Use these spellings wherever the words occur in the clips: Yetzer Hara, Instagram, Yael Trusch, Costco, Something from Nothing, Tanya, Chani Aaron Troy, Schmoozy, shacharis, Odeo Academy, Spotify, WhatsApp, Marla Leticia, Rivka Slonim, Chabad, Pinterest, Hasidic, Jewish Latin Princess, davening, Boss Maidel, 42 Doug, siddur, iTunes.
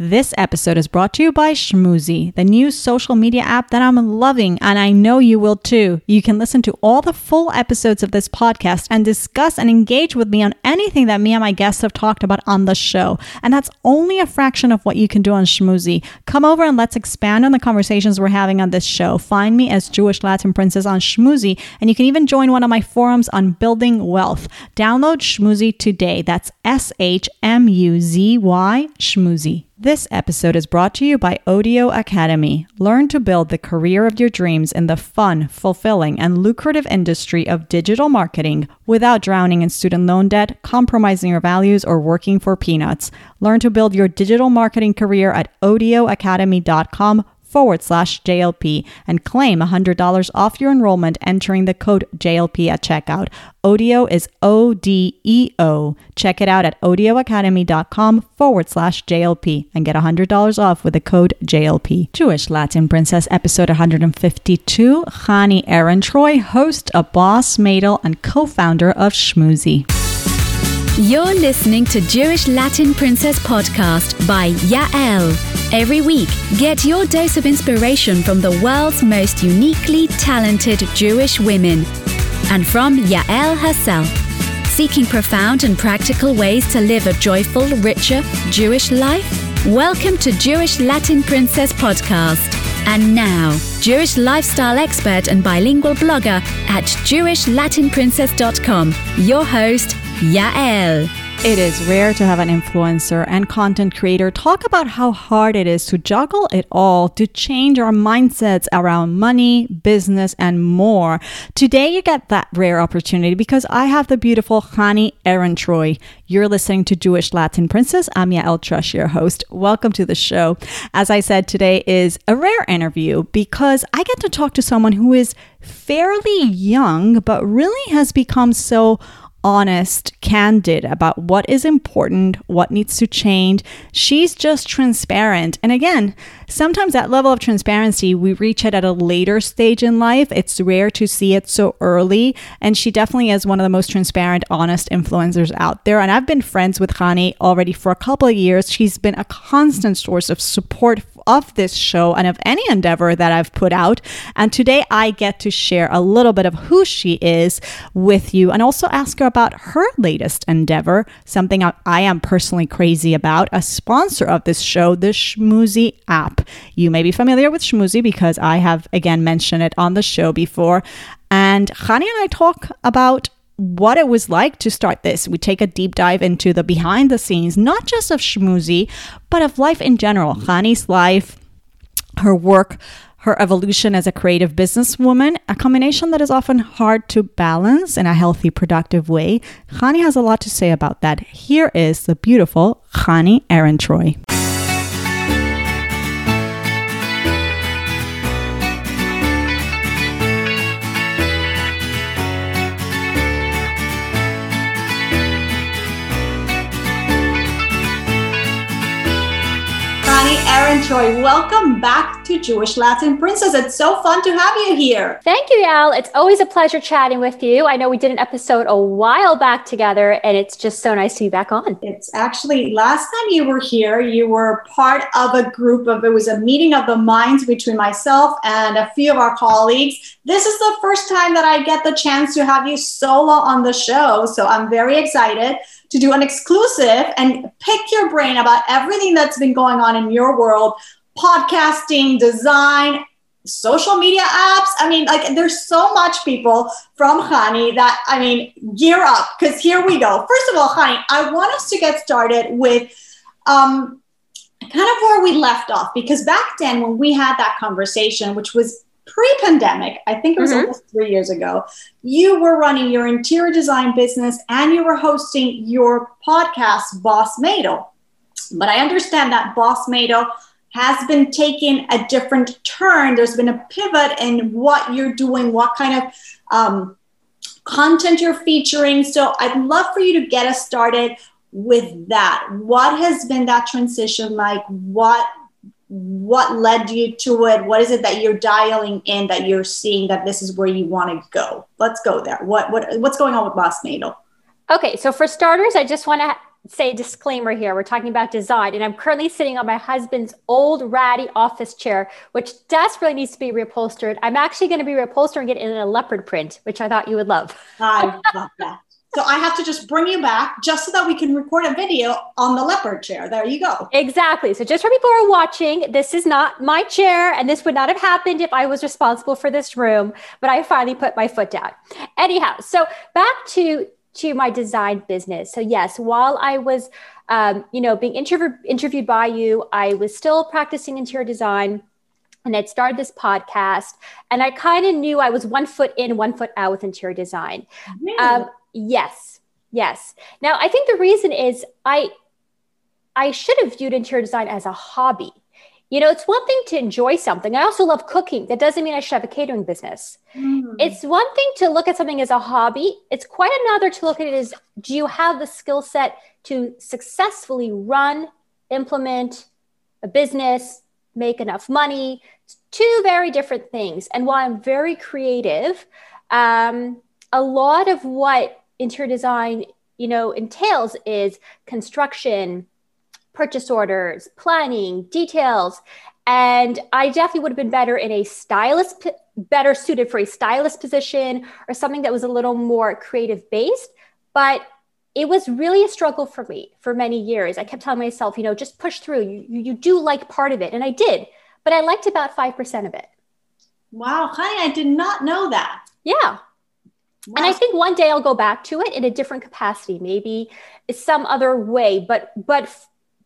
This episode is brought to you by Schmoozy, the new social media app that I'm loving, and I know you will too. You can listen to all the full episodes of this podcast and discuss and engage with me on anything that me and my guests have talked about on the show. And that's only a fraction of what you can do on Schmoozy. Come over and let's expand on the conversations we're having on this show. Find me as Jewish Latin Princess on Schmoozy, and you can even join one of my forums on building wealth. Download Schmoozy today. That's SHMUZY, Schmoozy. This episode is brought to you by Odeo Academy. Learn to build the career of your dreams in the fun, fulfilling, and lucrative industry of digital marketing without drowning in student loan debt, compromising your values, or working for peanuts. Learn to build your digital marketing career at odeoacademy.com/JLP and claim $100 off your enrollment entering the code JLP at checkout. Odeo is ODEO. Check it out at odeoacademy.com/JLP and get $100 off with the code JLP. Jewish Latin Princess episode 152, Chani Aaron Troy, host of Boss Maidel and co-founder of Schmoozy. You're listening to Jewish Latin Princess podcast by Yael. Every week, get your dose of inspiration from the world's most uniquely talented Jewish women and from Yael herself, seeking profound and practical ways to live a joyful, richer Jewish life. Welcome to Jewish Latin Princess podcast. And now, Jewish lifestyle expert and bilingual blogger at jewishlatinprincess.com, your host, Yael. It is rare to have an influencer and content creator talk about how hard it is to juggle it all, to change our mindsets around money, business, and more. Today, you get that rare opportunity because I have the beautiful Chani Aaron Troy. You're listening to Jewish Latin Princess. I'm Yael Trusch, your host. Welcome to the show. As I said, today is a rare interview because I get to talk to someone who is fairly young, but really has become so honest, candid about what is important, what needs to change. She's just transparent. And again, sometimes that level of transparency, we reach it at a later stage in life. It's rare to see it so early. And she definitely is one of the most transparent, honest influencers out there. And I've been friends with Chani already for a couple of years. She's been a constant source of support of this show and of any endeavor that I've put out. And today I get to share a little bit of who she is with you and also ask her about her latest endeavor, something I am personally crazy about, a sponsor of this show, the Schmoozy app. You may be familiar with Schmoozy because I have, again, mentioned it on the show before. And Chani and I talk about what it was like to start this. We take a deep dive into the behind the scenes, not just of Schmoozy, but of life in general. Chani's life, her work, her evolution as a creative businesswoman, a combination that is often hard to balance in a healthy, productive way. Chani has a lot to say about that. Here is the beautiful Chani Aaron Troy. Aaron Troy, welcome back to Jewish Latin Princess. It's so fun to have you here. Thank you, Yael. It's always a pleasure chatting with you. I know we did an episode a while back together, and it's just so nice to be back on. It's actually, last time you were here, you were part of a group of, it was a meeting of the minds between myself and a few of our colleagues. This is the first time that I get the chance to have you solo on the show, so I'm very excited to do an exclusive and pick your brain about everything that's been going on in your world, podcasting, design, social media apps. I mean, like, there's so much, people, from Chani that, I mean, gear up, because here we go. First of all, Chani, I want us to get started with kind of where we left off, because back then when we had that conversation, which was pre-pandemic, I think it was almost 3 years ago, you were running your interior design business and you were hosting your podcast, Boss Maidel. But I understand that Boss Maidel has been taking a different turn. There's been a pivot in what you're doing, what kind of content you're featuring. So I'd love for you to get us started with that. What has been that transition like? What led you to it? What is it that you're dialing in, that you're seeing that this is where you want to go? Let's go there. What's going on with Boss Maidel? Okay, so for starters, I just want to say disclaimer here, we're talking about design, and I'm currently sitting on my husband's old ratty office chair, which desperately needs to be reupholstered. I'm actually going to be reupholstering it in a leopard print, which I thought you would love. I love that. So I have to just bring you back just so that we can record a video on the leopard chair. There you go. Exactly. So just for people who are watching, this is not my chair, and this would not have happened if I was responsible for this room, but I finally put my foot down. Anyhow, so back to my design business. So yes, while I was, being interviewed by you, I was still practicing interior design, and I'd started this podcast, and I kind of knew I was 1 foot in, 1 foot out with interior design. Really? Yes. Now, I think the reason is I should have viewed interior design as a hobby. You know, it's one thing to enjoy something. I also love cooking. That doesn't mean I should have a catering business. Mm. It's one thing to look at something as a hobby. It's quite another to look at it as, do you have the skill set to successfully run, implement a business, make enough money? It's two very different things. And while I'm very creative, a lot of what interior design, entails is construction, purchase orders, planning, details. And I definitely would have been better suited for a stylist position or something that was a little more creative based. But it was really a struggle for me for many years. I kept telling myself, just push through. You do like part of it. And I did, but I liked about 5% of it. Wow, honey, I did not know that. Yeah. Wow. And I think one day I'll go back to it in a different capacity, maybe some other way, but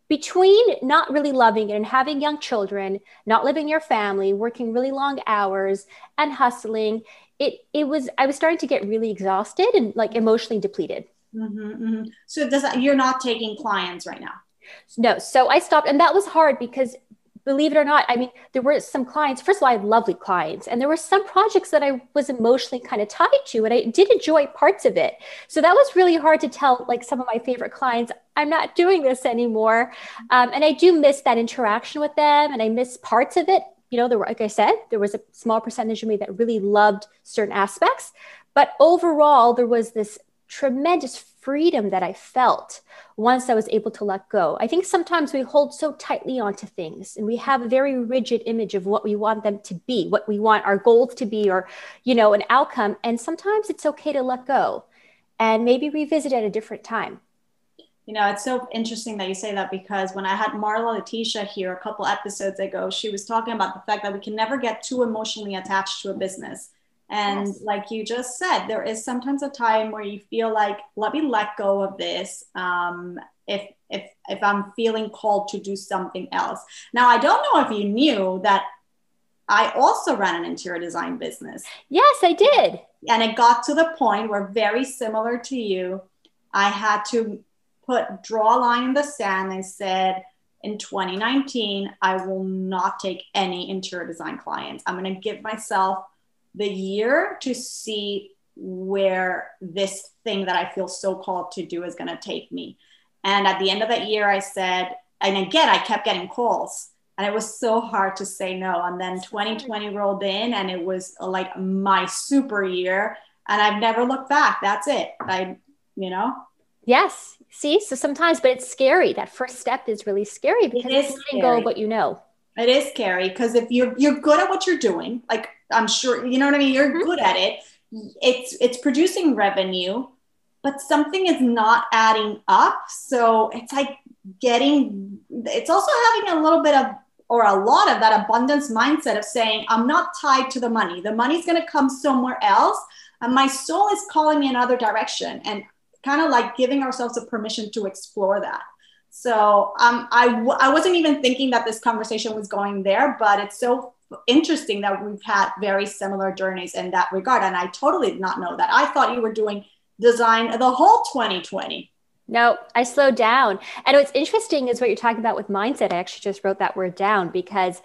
between not really loving it and having young children, not living your family, working really long hours and hustling, I was starting to get really exhausted and like emotionally depleted. Mm-hmm, mm-hmm. So you're not taking clients right now? No. So I stopped, and that was hard because, believe it or not, I mean, there were some clients. First of all, I had lovely clients, and there were some projects that I was emotionally kind of tied to, and I did enjoy parts of it. So that was really hard to tell, like, some of my favorite clients, I'm not doing this anymore. And I do miss that interaction with them, and I miss parts of it. There were, like I said, there was a small percentage of me that really loved certain aspects, but overall, there was this tremendous freedom that I felt once I was able to let go. I think sometimes we hold so tightly onto things, and we have a very rigid image of what we want them to be, what we want our goals to be, or, an outcome. And sometimes it's okay to let go and maybe revisit at a different time. It's so interesting that you say that, because when I had Marla Leticia here a couple episodes ago, she was talking about the fact that we can never get too emotionally attached to a business. And yes, like you just said, there is sometimes a time where you feel like, let me let go of this if I'm feeling called to do something else. Now, I don't know if you knew that I also ran an interior design business. Yes, I did. And it got to the point where, very similar to you, I had to draw a line in the sand and said, in 2019, I will not take any interior design clients. I'm going to give myself the year to see where this thing that I feel so called to do is going to take me. And at the end of that year, I said, and again, I kept getting calls, and it was so hard to say no. And then 2020 rolled in, and it was like my super year, and I've never looked back. That's it. Yes. See, so sometimes, but it's scary. That first step is really scary, because it's letting go of what you know. It is scary, because if you're good at what you're doing, like, I'm sure, you know what I mean? You're mm-hmm. good at it. It's producing revenue, but something is not adding up. So it's like it's also having a little bit of, or a lot of, that abundance mindset of saying, I'm not tied to the money. The money's going to come somewhere else. And my soul is calling me another direction, and kind of like giving ourselves a permission to explore that. So I wasn't even thinking that this conversation was going there, but it's so interesting that we've had very similar journeys in that regard. And I totally did not know that. I thought you were doing design the whole 2020. No, I slowed down. And what's interesting is what you're talking about with mindset. I actually just wrote that word down, because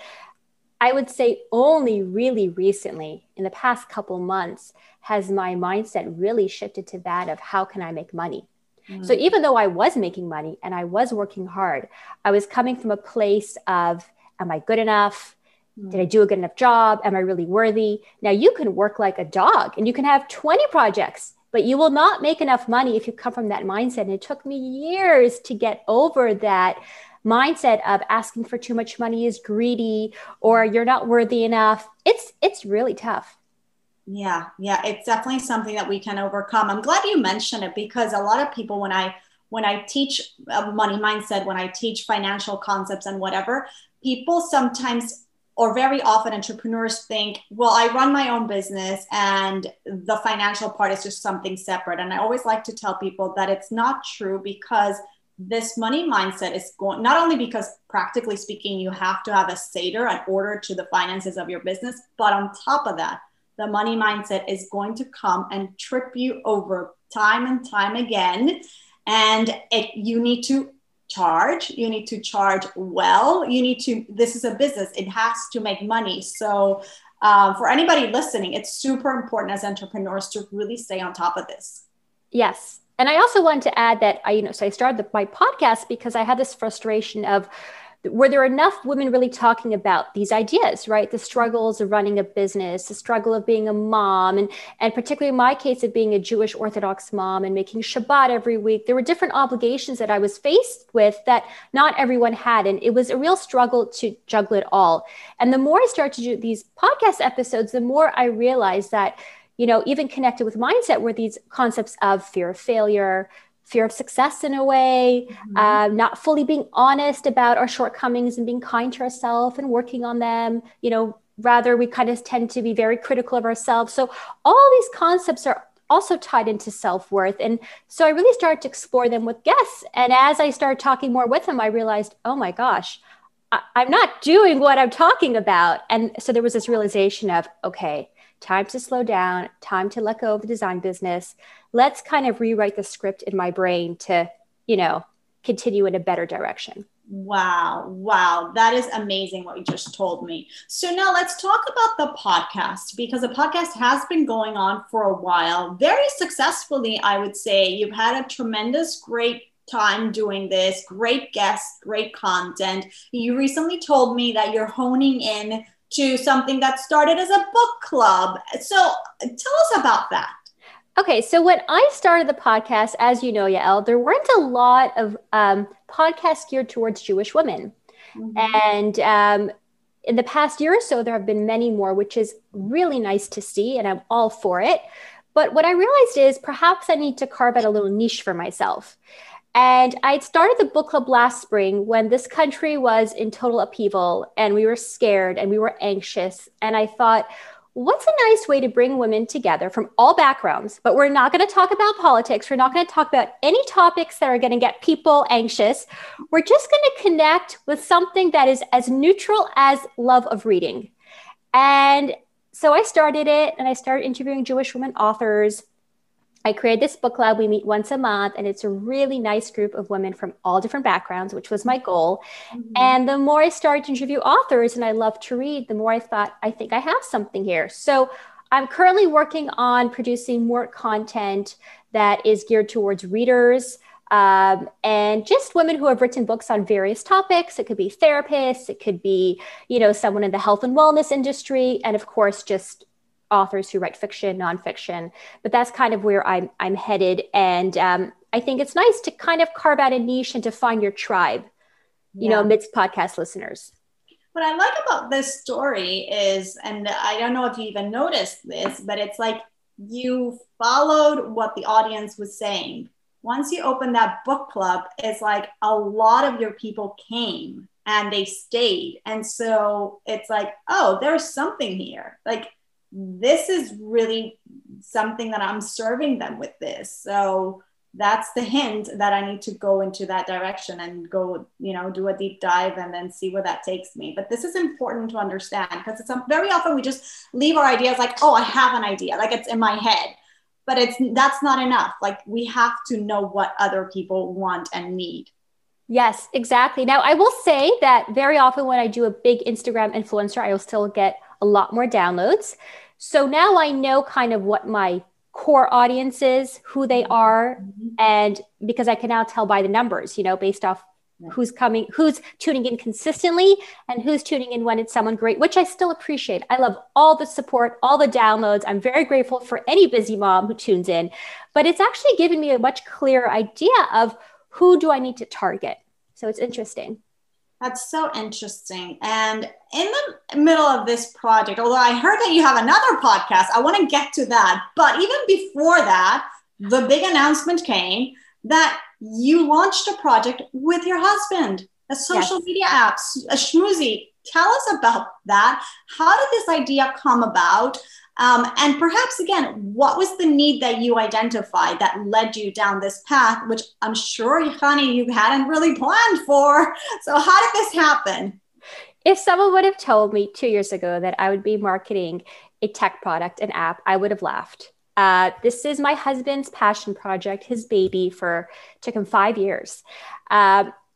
I would say only really recently, in the past couple months, has my mindset really shifted to that of, how can I make money? Mm-hmm. So even though I was making money and I was working hard, I was coming from a place of, am I good enough? Did I do a good enough job? Am I really worthy? Now, you can work like a dog, and you can have 20 projects but you will not make enough money if you come from that mindset. And it took me years to get over that mindset of asking for too much money is greedy, or you're not worthy enough. It's really tough. Yeah. It's definitely something that we can overcome. I'm glad you mentioned it, because a lot of people, when I teach money mindset, when I teach financial concepts and whatever, people sometimes, or very often, entrepreneurs think, well, I run my own business and the financial part is just something separate. And I always like to tell people that it's not true, because this money mindset is going, not only because practically speaking, you have to have a Seder, an order to the finances of your business, but on top of that, the money mindset is going to come and trip you over time and time again. And you need to charge. You need to charge well. This is a business. It has to make money. So for anybody listening, it's super important as entrepreneurs to really stay on top of this. Yes. And I also wanted to add that I started my podcast because I had this frustration of, were there enough women really talking about these ideas, right? The struggles of running a business, the struggle of being a mom, and particularly in my case of being a Jewish Orthodox mom and making Shabbat every week. There were different obligations that I was faced with that not everyone had. And it was a real struggle to juggle it all. And the more I started to do these podcast episodes, the more I realized that, even connected with mindset were these concepts of fear of failure, fear of success in a way, not fully being honest about our shortcomings and being kind to ourselves and working on them. Rather we kind of tend to be very critical of ourselves. So all these concepts are also tied into self-worth. And so I really started to explore them with guests. And as I started talking more with them, I realized, oh my gosh, I'm not doing what I'm talking about. And so there was this realization of, okay, time to slow down, time to let go of the design business. Let's kind of rewrite the script in my brain to, continue in a better direction. Wow. That is amazing what you just told me. So now let's talk about the podcast, because the podcast has been going on for a while. Very successfully, I would say. You've had a tremendous, great time doing this, great guests, great content. You recently told me that you're honing in to something that started as a book club. So tell us about that. Okay, so when I started the podcast, as you know, Yael, there weren't a lot of podcasts geared towards Jewish women. Mm-hmm. And in the past year or so, there have been many more, which is really nice to see, and I'm all for it. But what I realized is perhaps I need to carve out a little niche for myself. And I'd started the book club last spring when this country was in total upheaval and we were scared and we were anxious. And I thought, what's a nice way to bring women together from all backgrounds? But we're not going to talk about politics. We're not going to talk about any topics that are going to get people anxious. We're just going to connect with something that is as neutral as love of reading. And so I started it, and I started interviewing Jewish women authors. I created this book club. We meet once a month, and it's a really nice group of women from all different backgrounds, which was my goal. Mm-hmm. And the more I started to interview authors, and I love to read, the more I thought, I think I have something here. So I'm currently working on producing more content that is geared towards readers, and just women who have written books on various topics. It could be therapists, it could be, someone in the health and wellness industry, and of course, just authors who write fiction, nonfiction. But that's kind of where I'm headed. And I think it's nice to kind of carve out a niche and to find your tribe, amidst podcast listeners. What I like about this story is, and I don't know if you even noticed this, but it's like you followed what the audience was saying. Once you open that book club, it's like a lot of your people came and they stayed. And so it's like, oh, there's something here. Like, this is really something that I'm serving them with this. So that's the hint that I need to go into that direction and go, do a deep dive and then see where that takes me. But this is important to understand, because it's very often we just leave our ideas like, oh, I have an idea, like it's in my head, but that's not enough. Like, we have to know what other people want and need. Yes, exactly. Now, I will say that very often when I do a big Instagram influencer, I will still get a lot more downloads. So now I know kind of what my core audience is, who they are. Mm-hmm. And because I can now tell by the numbers, based off who's coming, who's tuning in consistently, and who's tuning in when it's someone great, which I still appreciate. I love all the support, all the downloads. I'm very grateful for any busy mom who tunes in, but it's actually given me a much clearer idea of who do I need to target. So it's interesting. That's so interesting. And in the middle of this project, although I heard that you have another podcast, I want to get to that. But even before that, the big announcement came that you launched a project with your husband, a social media app, a Schmoozy. Tell us about that. How did this idea come about? And perhaps, again, what was the need that you identified that led you down this path, which I'm sure, Chani, you hadn't really planned for. So how did this happen? If someone would have told me 2 years ago that I would be marketing a tech product, an app, I would have laughed. This is my husband's passion project, his baby, took him 5 years.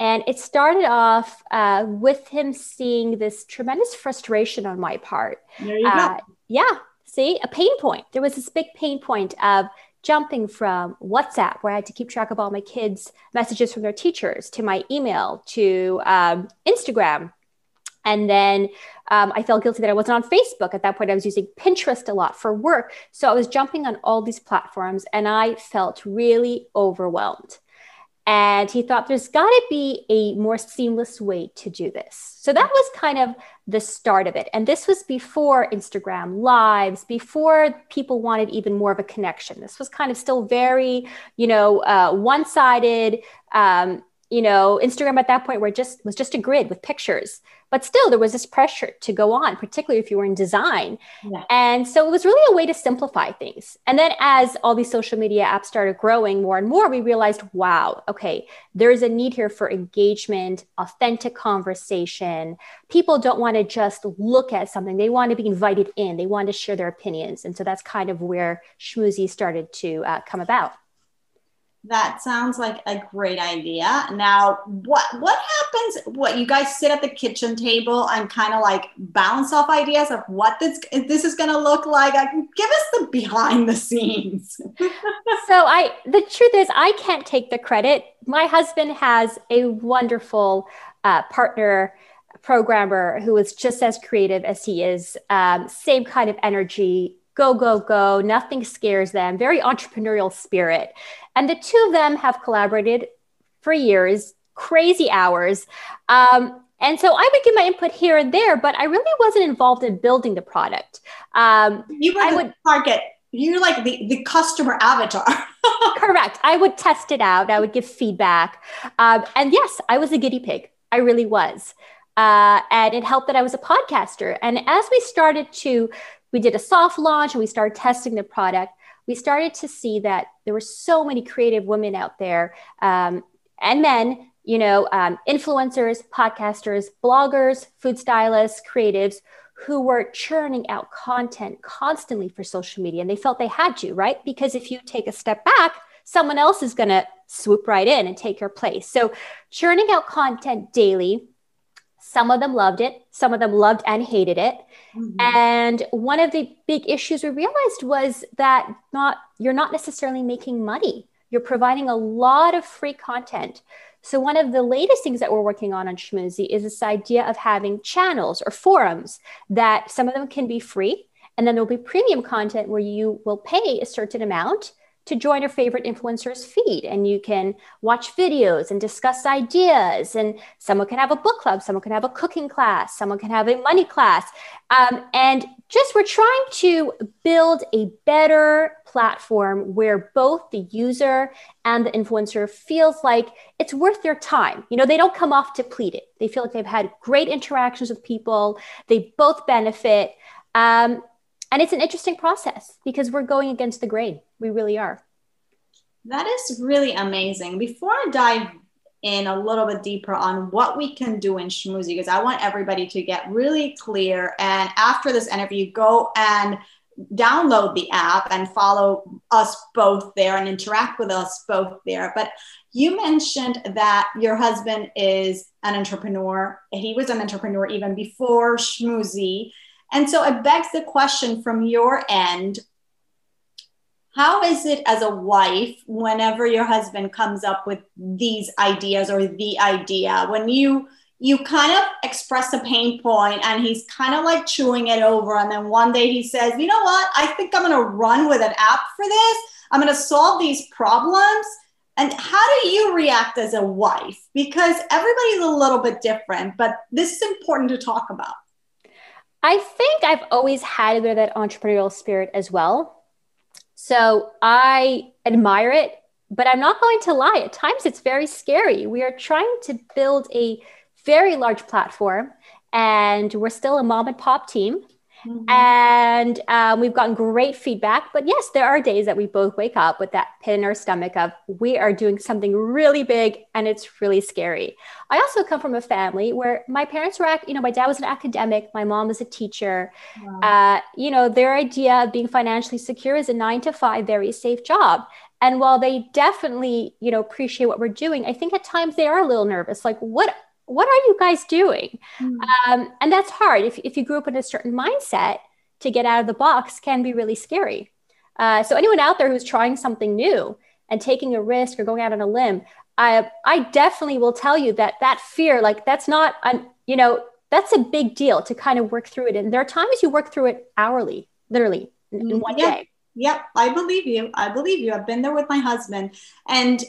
And it started off with him seeing this tremendous frustration on my part. There you go. Yeah. See, a pain point. There was this big pain point of jumping from WhatsApp, where I had to keep track of all my kids' messages from their teachers, to my email, to Instagram. And then I felt guilty that I wasn't on Facebook. At that point, I was using Pinterest a lot for work. So I was jumping on all these platforms and I felt really overwhelmed. And he thought there's got to be a more seamless way to do this. So that was kind of the start of it. And this was before Instagram lives, before people wanted even more of a connection. This was kind of still very, one-sided, Instagram at that point was just a grid with pictures, but still there was this pressure to go on, particularly if you were in design. Yeah. And so it was really a way to simplify things. And then as all these social media apps started growing more and more, we realized, wow, okay, there is a need here for engagement, authentic conversation. People don't want to just look at something. They want to be invited in. They want to share their opinions. And so that's kind of where Schmoozy started to come about. That sounds like a great idea. Now, what happens? What, you guys sit at the kitchen table and kind of like bounce off ideas of what this is going to look like? Give us the behind the scenes. The truth is, I can't take the credit. My husband has a wonderful partner, programmer, who is just as creative as he is. Same kind of energy. Go, go, go. Nothing scares them. Very entrepreneurial spirit. And the two of them have collaborated for years, crazy hours. And so I would give my input here and there, but I really wasn't involved in building the product. You were the target. You're like the customer avatar. Correct. I would test it out. I would give feedback. And yes, I was a guinea pig. I really was. And it helped that I was a podcaster. And as we did a soft launch and we started testing the product, we started to see that there were so many creative women out there and men, influencers, podcasters, bloggers, food stylists, creatives who were churning out content constantly for social media. And they felt they had to, right? Because if you take a step back, someone else is going to swoop right in and take your place. So churning out content daily. Some of them loved it. Some of them loved and hated it. Mm-hmm. And one of the big issues we realized was that you're not necessarily making money. You're providing a lot of free content. So one of the latest things that we're working on Schmoozy is this idea of having channels or forums that some of them can be free. And then there'll be premium content where you will pay a certain amount to join your favorite influencer's feed. And you can watch videos and discuss ideas. And someone can have a book club. Someone can have a cooking class. Someone can have a money class. And just we're trying to build a better platform where both the user and the influencer feels like it's worth their time. They don't come off depleted. They feel like they've had great interactions with people. They both benefit. And it's an interesting process because we're going against the grain. We really are. That is really amazing. Before I dive in a little bit deeper on what we can do in Schmoozy, because I want everybody to get really clear. And after this interview, go and download the app and follow us both there and interact with us both there. But you mentioned that your husband is an entrepreneur. He was an entrepreneur even before Schmoozy. And so it begs the question from your end, How is it as a wife, whenever your husband comes up with these ideas or the idea, when you kind of express a pain point and he's kind of like chewing it over, and then one day he says, you know what, I think I'm going to run with an app for this. I'm going to solve these problems. And how do you react as a wife? Because everybody's a little bit different, but this is important to talk about. I think I've always had a bit of that entrepreneurial spirit as well. So I admire it, but I'm not going to lie. At times it's very scary. We are trying to build a very large platform, and we're still a mom and pop team. Mm-hmm. And we've gotten great feedback, but yes, there are days that we both wake up with that pit in our stomach of, we are doing something really big and it's really scary. I also come from a family where my parents were, my dad was an academic. My mom was a teacher. Wow. Their idea of being financially secure is a 9-to-5, very safe job. And while they definitely, appreciate what we're doing, I think at times they are a little nervous. Like, what are you guys doing? Mm. And that's hard. If you grew up in a certain mindset, to get out of the box can be really scary. So anyone out there who's trying something new and taking a risk or going out on a limb, I definitely will tell you that fear, like that's not, that's a big deal to kind of work through it. And there are times you work through it hourly, literally in one day. Yeah, I believe you. I've been there with my husband, and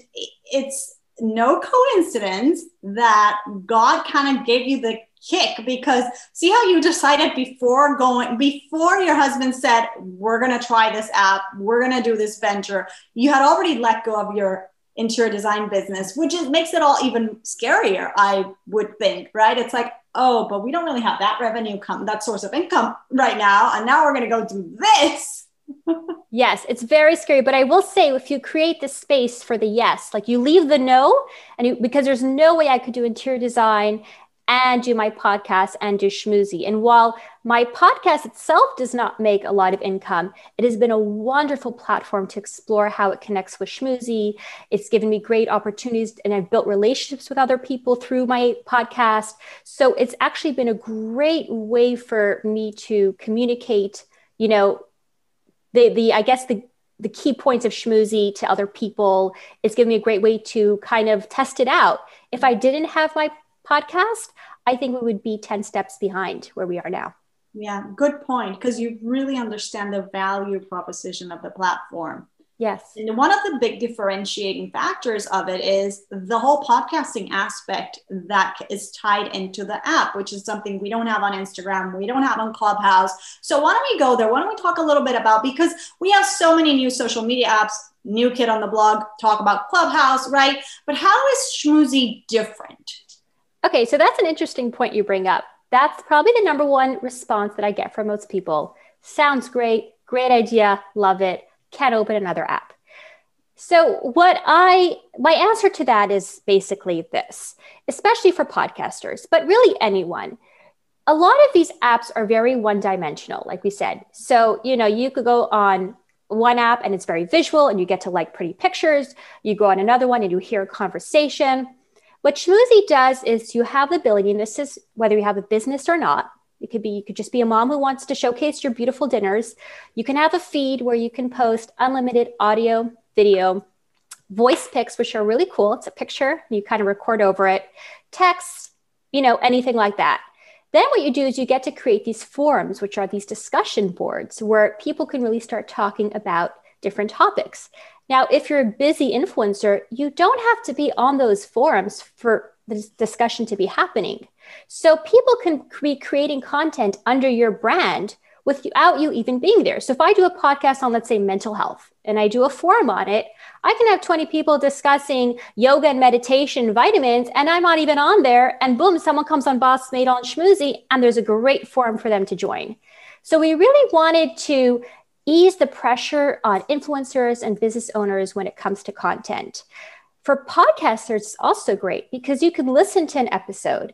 it's no coincidence that God kind of gave you the kick, because see how you decided before your husband said, we're going to try this app, we're going to do this venture. You had already let go of your interior design business, which makes it all even scarier, I would think, right? It's like, oh, but we don't really have that revenue come, that source of income right now. And now we're going to go do this. Yes, it's very scary. But I will say, if you create the space for the yes, like you leave the no, because there's no way I could do interior design and do my podcast and do Schmoozy. And while my podcast itself does not make a lot of income, it has been a wonderful platform to explore how it connects with Schmoozy. It's given me great opportunities, and I've built relationships with other people through my podcast. So it's actually been a great way for me to communicate, the key points of Schmoozy to other people. It's given me a great way to kind of test it out. If I didn't have my podcast, I think we would be 10 steps behind where we are now. Yeah, good point. Because you really understand the value proposition of the platform. Yes. And one of the big differentiating factors of it is the whole podcasting aspect that is tied into the app, which is something we don't have on Instagram. We don't have on Clubhouse. So why don't we go there? Why don't we talk a little bit about, because we have so many new social media apps, New Kid on the Block, talk about Clubhouse, right? But how is Schmoozy different? Okay. So that's an interesting point you bring up. That's probably the number one response that I get from most people. Sounds great. Great idea. Love it. Can't open another app. So my answer to that is basically this, especially for podcasters, but really anyone. A lot of these apps are very one-dimensional, like we said. So, you could go on one app and it's very visual and you get to like pretty pictures. You go on another one and you hear a conversation. What Schmoozy does is you have the ability, and this is whether you have a business or not, you could just be a mom who wants to showcase your beautiful dinners. You can have a feed where you can post unlimited audio, video, voice pics, which are really cool. It's a picture. You kind of record over it, text, anything like that. Then what you do is you get to create these forums, which are these discussion boards where people can really start talking about different topics. Now, if you're a busy influencer, you don't have to be on those forums for the discussion to be happening. So people can be creating content under your brand without you even being there. So if I do a podcast on, let's say, mental health, and I do a forum on it, I can have 20 people discussing yoga and meditation, vitamins, and I'm not even on there. And boom, someone comes on Boss Maidel on Schmoozy, and there's a great forum for them to join. So we really wanted to ease the pressure on influencers and business owners when it comes to content. For podcasters, it's also great because you can listen to an episode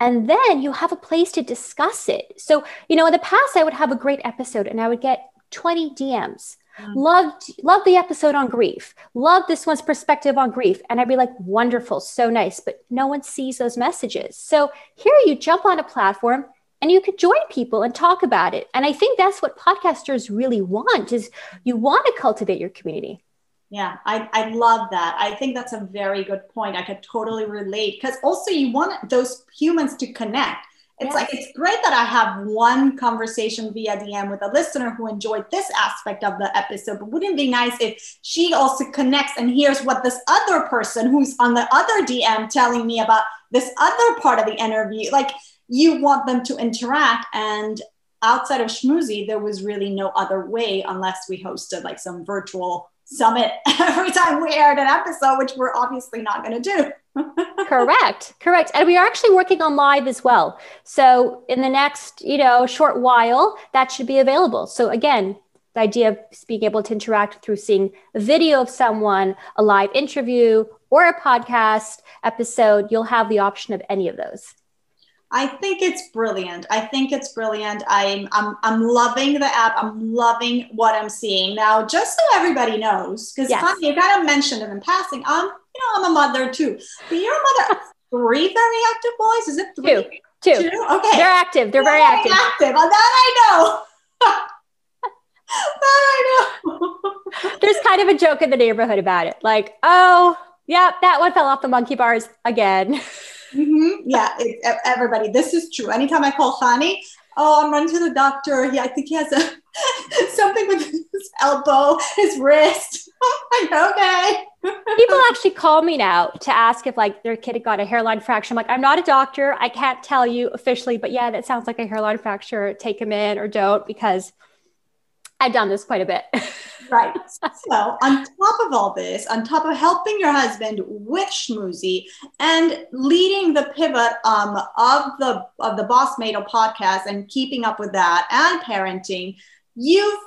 and then you have a place to discuss it. So, in the past, I would have a great episode and I would get 20 DMs. Mm-hmm. Loved the episode on grief. Love this one's perspective on grief. And I'd be like, wonderful, so nice. But no one sees those messages. So here you jump on a platform and you could join people and talk about it. And I think that's what podcasters really want, is you want to cultivate your community. Yeah, I love that. I think that's a very good point. I could totally relate, because also you want those humans to connect. It's like, it's great that I have one conversation via DM with a listener who enjoyed this aspect of the episode, but wouldn't it be nice if she also connects and hears what this other person who's on the other DM telling me about this other part of the interview? Like, you want them to interact. And outside of Schmoozy, there was really no other way, unless we hosted like some virtual summit every time we aired an episode, which we're obviously not going to do. Correct. And we are actually working on live as well. So in the next, short while, that should be available. So again, the idea of being able to interact through seeing a video of someone, a live interview, or a podcast episode, you'll have the option of any of those. I think it's brilliant. I'm loving the app. I'm loving what I'm seeing now. Just so everybody knows, because Tanya, you kind of mentioned it in passing. I'm a mother too. But you're a mother of three very active boys. Is it three? Two. Okay. They're active. They're very active. That I know. There's kind of a joke in the neighborhood about it. Like, that one fell off the monkey bars again. Mm-hmm. Yeah, everybody. This is true. Anytime I call Chani, I'm running to the doctor. Yeah, I think he has something with his elbow, his wrist. Okay. People actually call me now to ask if their kid had got a hairline fracture. I'm like, I'm not a doctor. I can't tell you officially, but yeah, that sounds like a hairline fracture. Take him in or don't, because I've done this quite a bit. Right. So on top of all this, on top of helping your husband with Schmoozy and leading the pivot of the Boss Maidel podcast and keeping up with that and parenting, you've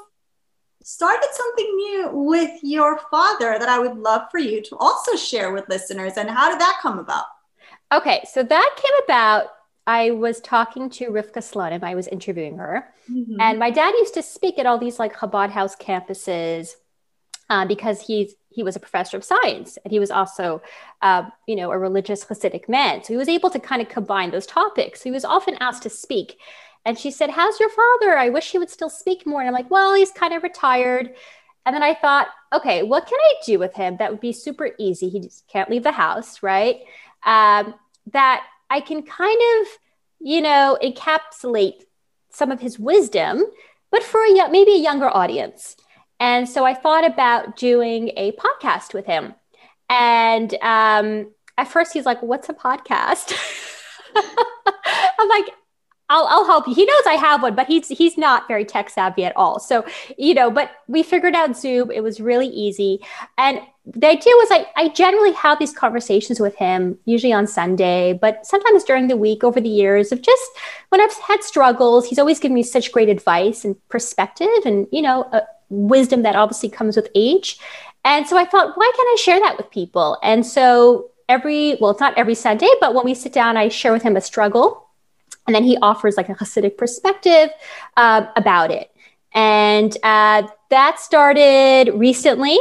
started something new with your father that I would love for you to also share with listeners. And how did that come about? Okay. So that came about. I was talking to Rivka Slonim. I was interviewing her. Mm-hmm. And my dad used to speak at all these Chabad house campuses because he was a professor of science. And he was also, a religious Hasidic man. So he was able to kind of combine those topics. He was often asked to speak. And she said, how's your father? I wish he would still speak more. And I'm like, well, he's kind of retired. And then I thought, okay, what can I do with him that would be super easy? He just can't leave the house, right? That I can kind of, encapsulate some of his wisdom, but for maybe a younger audience. And so I thought about doing a podcast with him. And at first he's like, what's a podcast? I'm like, I'll help you. He knows I have one, but he's not very tech savvy at all. So, but we figured out Zoom. It was really easy. And the idea was I generally have these conversations with him, usually on Sunday, but sometimes during the week over the years of just when I've had struggles. He's always given me such great advice and perspective and, wisdom that obviously comes with age. And so I thought, why can't I share that with people? And so it's not every Sunday, but when we sit down, I share with him a struggle. And then he offers a Hasidic perspective about it. And that started recently.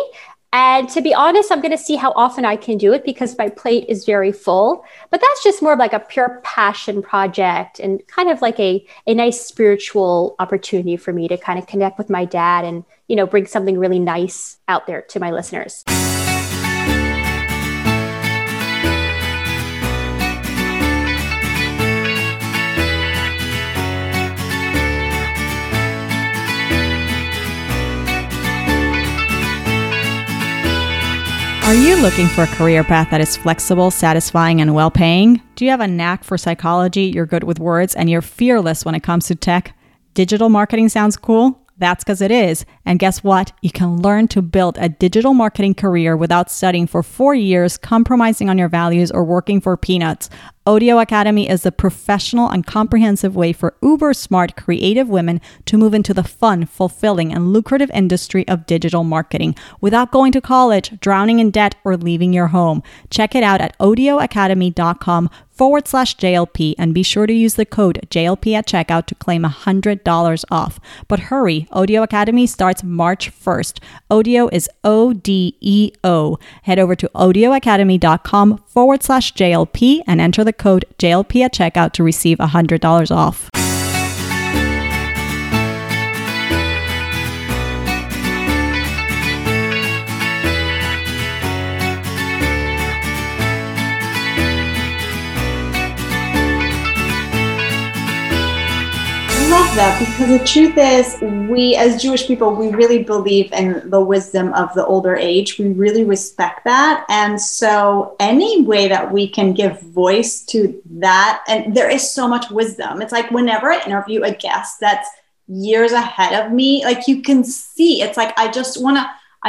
And to be honest, I'm going to see how often I can do it because my plate is very full. But that's just more of a pure passion project and kind of a nice spiritual opportunity for me to kind of connect with my dad and, bring something really nice out there to my listeners. Are you looking for a career path that is flexible, satisfying, and well-paying? Do you have a knack for psychology, you're good with words, and you're fearless when it comes to tech? Digital marketing sounds cool? That's because it is. And guess what? You can learn to build a digital marketing career without studying for 4 years, compromising on your values, or working for peanuts. Odeo Academy is the professional and comprehensive way for uber-smart, creative women to move into the fun, fulfilling, and lucrative industry of digital marketing without going to college, drowning in debt, or leaving your home. Check it out at odeoacademy.com/JLP and be sure to use the code JLP at checkout to claim $100 off. But hurry, Odeo Academy starts March 1st. Odeo is ODEO. Head over to odeoacademy.com/JLP and enter the code JLP at checkout to receive $100 off. love that, because the truth is, we as Jewish people, we really believe in the wisdom of the older age. We really respect that. And so any way that we can give voice to that, and there is so much wisdom. It's like whenever I interview a guest that's years ahead of me, like you can see, it's like, I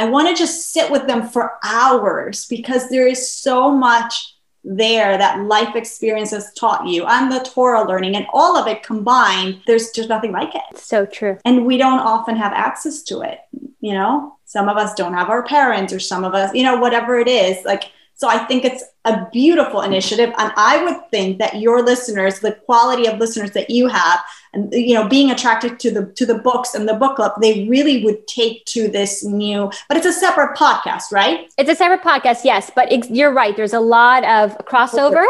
want to just sit with them for hours, because there is so much there that life experiences taught you, and the Torah learning, and all of it combined, there's just nothing like it. So true. And we don't often have access to it. You know, some of us don't have our parents, or some of us, you know, whatever it is. Like, so I think it's a beautiful initiative. And I would think that your listeners, the quality of listeners that you have, and, you know, being attracted to the books and the book club, they really would take to this new, but it's a separate podcast, right? It's a separate podcast. Yes. But you're right. There's a lot of crossover,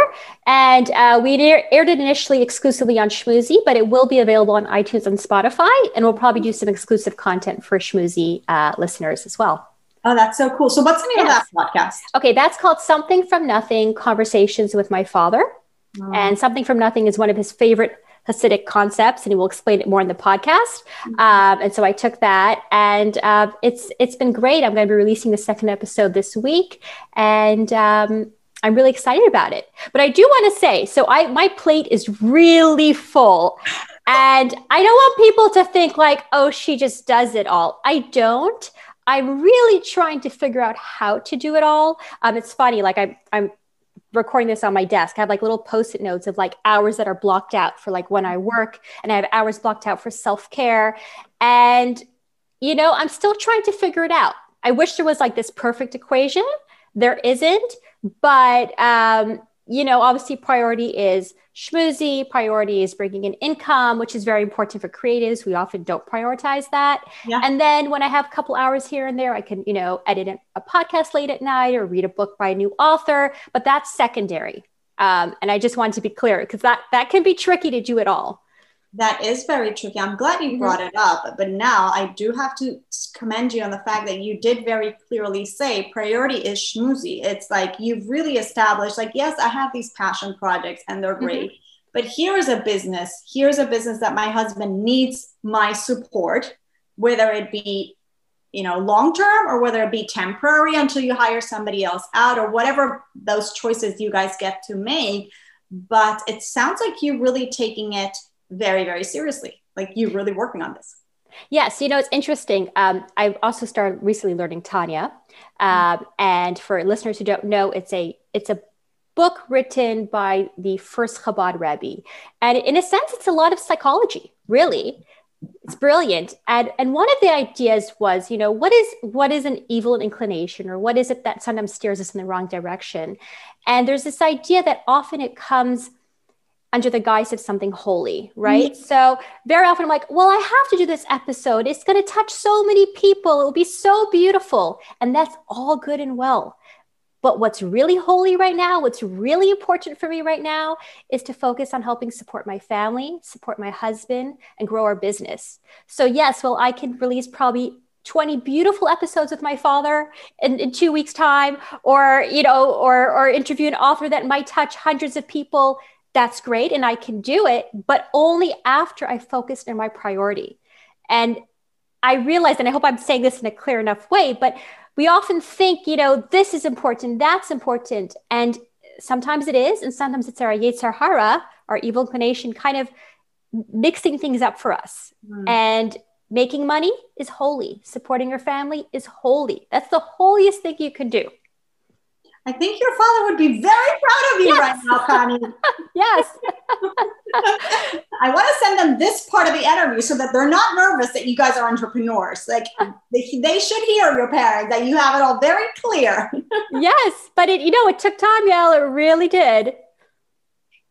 and we aired it initially exclusively on Schmoozy, but it will be available on iTunes and Spotify. And we'll probably do some exclusive content for Schmoozy listeners as well. Oh, that's so cool. So what's the name of that podcast? Okay. That's called Something from Nothing, Conversations with My Father. Oh. And Something from Nothing is one of his favorite Hasidic concepts, and he will explain it more in the podcast. And so I took that, and it's been great. I'm going to be releasing the second episode this week, and I'm really excited about it. But I do want to say, so my plate is really full. And I don't want people to think like, oh, she just does it all. I don't. I'm really trying to figure out how to do it all. It's funny, like I'm recording this on my desk. I have like little post-it notes of like hours that are blocked out for like when I work, and I have hours blocked out for self-care. And, you know, I'm still trying to figure it out. I wish there was like this perfect equation. There isn't, but, you know, obviously priority is Schmoozy, priority is bringing in income, which is very important for creatives. We often don't prioritize that. Yeah. And then when I have a couple hours here and there, I can, you know, edit a podcast late at night or read a book by a new author, but that's secondary. And I just wanted to be clear, because that can be tricky to do it all. That is very tricky. I'm glad you brought it up, but now I do have to commend you on the fact that you did very clearly say priority is Schmoozy. It's like you've really established, like, yes, I have these passion projects and they're great, but here's a business that my husband needs my support, whether it be, you know, long-term or whether it be temporary until you hire somebody else out or whatever those choices you guys get to make. But it sounds like you're really taking it very, very seriously. Like you're really working on this. Yes. You know, it's interesting. I've also started recently learning Tanya. And for listeners who don't know, it's a book written by the first Chabad Rebbe. And in a sense, it's a lot of psychology, really. It's brilliant. And one of the ideas was, you know, what is an evil inclination, or what is it that sometimes steers us in the wrong direction? And there's this idea that often it comes under the guise of something holy, right? Mm-hmm. So very often I'm like, well, I have to do this episode. It's going to touch so many people. It will be so beautiful. And that's all good and well. But what's really holy right now, what's really important for me right now, is to focus on helping support my family, support my husband, and grow our business. So yes, well, I can release probably 20 beautiful episodes with my father in 2 weeks' time, or, you know, or interview an author that might touch hundreds of people. That's great, and I can do it, but only after I focused on my priority. And I realized, and I hope I'm saying this in a clear enough way, but we often think, you know, this is important, that's important. And sometimes it is, and sometimes it's our Yetzer Hara, our evil inclination, kind of mixing things up for us. Mm. And making money is holy. Supporting your family is holy. That's the holiest thing you can do. I think your father would be very proud of you right now, Chani. Yes. I want to send them this part of the interview so that they're not nervous that you guys are entrepreneurs. Like they should hear, your parents, that you have it all very clear. Yes. But it, you know, it took time, Yael. It really did.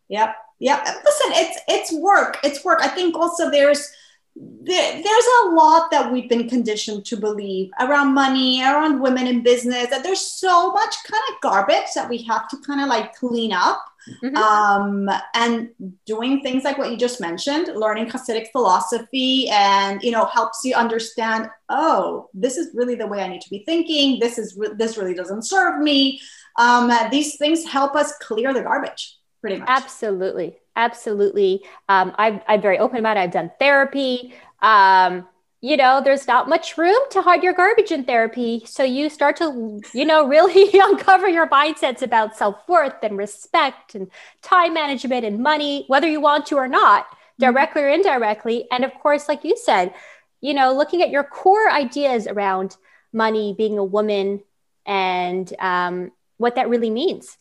Yep. Yep. Listen, it's work. It's work. I think also there's a lot that we've been conditioned to believe around money, around women in business, that there's so much kind of garbage that we have to kind of like clean up. Mm-hmm. And doing things like what you just mentioned, learning Hasidic philosophy, and, you know, helps you understand, oh, this is really the way I need to be thinking. This really doesn't serve me. These things help us clear the garbage, pretty much. Absolutely. Absolutely. I'm very open about it. I've done therapy. You know, there's not much room to hide your garbage in therapy. So you start to, you know, really uncover your mindsets about self-worth and respect and time management and money, whether you want to or not, directly or indirectly. And of course, like you said, you know, looking at your core ideas around money, being a woman, and what that really means.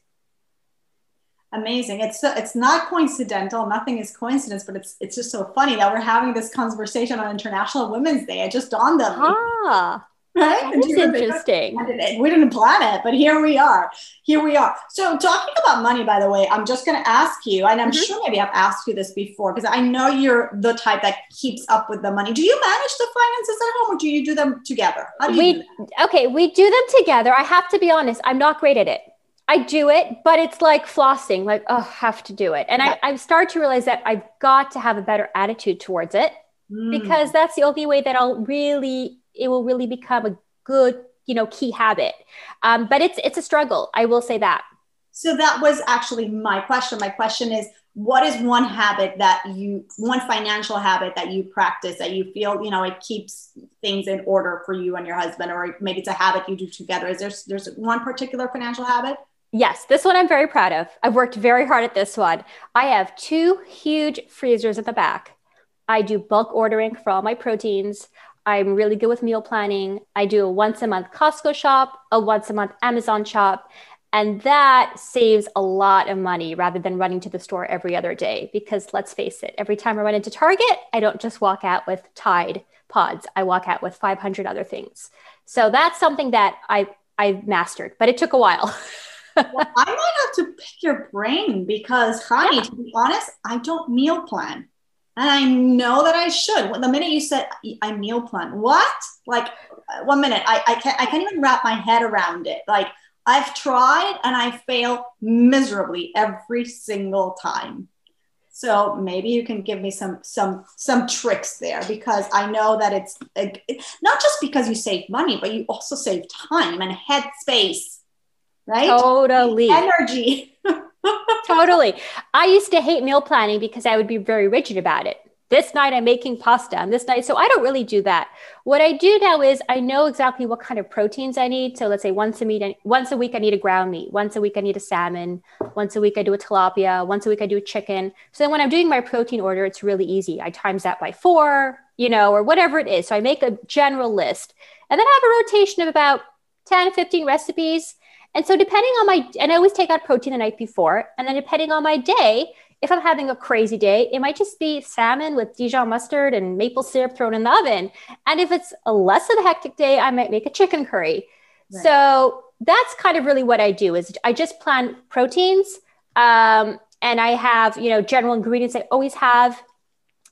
Amazing. It's not coincidental. Nothing is coincidence, but it's just so funny that we're having this conversation on International Women's Day. It just dawned on me. Right? It's interesting. We didn't plan it, but here we are. Here we are. So talking about money, by the way, I'm just going to ask you, and I'm sure maybe I've asked you this before, because I know you're the type that keeps up with the money. Do you manage the finances at home, or do you do them together? How do you do that? Okay, we do them together. I have to be honest, I'm not great at it. I do it, but it's like flossing, like, oh, have to do it. And yeah. I start to realize that I've got to have a better attitude towards it, because that's the only way that it will really become a good, you know, key habit. But it's a struggle. I will say that. So that was actually my question. My question is, what is one financial habit that you practice that you feel, you know, it keeps things in order for you and your husband, or maybe it's a habit you do together. Is there's one particular financial habit? Yes, this one I'm very proud of. I've worked very hard at this one. I have two huge freezers at the back. I do bulk ordering for all my proteins. I'm really good with meal planning. I do a once a month Costco shop, a once a month Amazon shop. And that saves a lot of money rather than running to the store every other day. Because let's face it, every time I run into Target, I don't just walk out with Tide pods. I walk out with 500 other things. So that's something that I mastered, but it took a while. Well, I might have to pick your brain because, Chani, to be honest, I don't meal plan. And I know that I should. The minute you said I meal plan, what? Like 1 minute, I can't even wrap my head around it. Like I've tried and I fail miserably every single time. So maybe you can give me some tricks there, because I know that it's not just because you save money, but you also save time and head space, right? Totally. Energy. Totally. I used to hate meal planning because I would be very rigid about it. This night I'm making pasta and this night. So I don't really do that. What I do now is I know exactly what kind of proteins I need. So let's say once a week, I need a ground meat. Once a week, I need a salmon. Once a week, I do a tilapia. Once a week, I do a chicken. So then when I'm doing my protein order, it's really easy. I times that by 4, you know, or whatever it is. So I make a general list, and then I have a rotation of about 10, 15 recipes. And so depending on and I always take out protein the night before. And then depending on my day, if I'm having a crazy day, it might just be salmon with Dijon mustard and maple syrup thrown in the oven. And if it's a less of a hectic day, I might make a chicken curry. Right. So that's kind of really what I do is I just plan proteins. And I have, you know, general ingredients I always have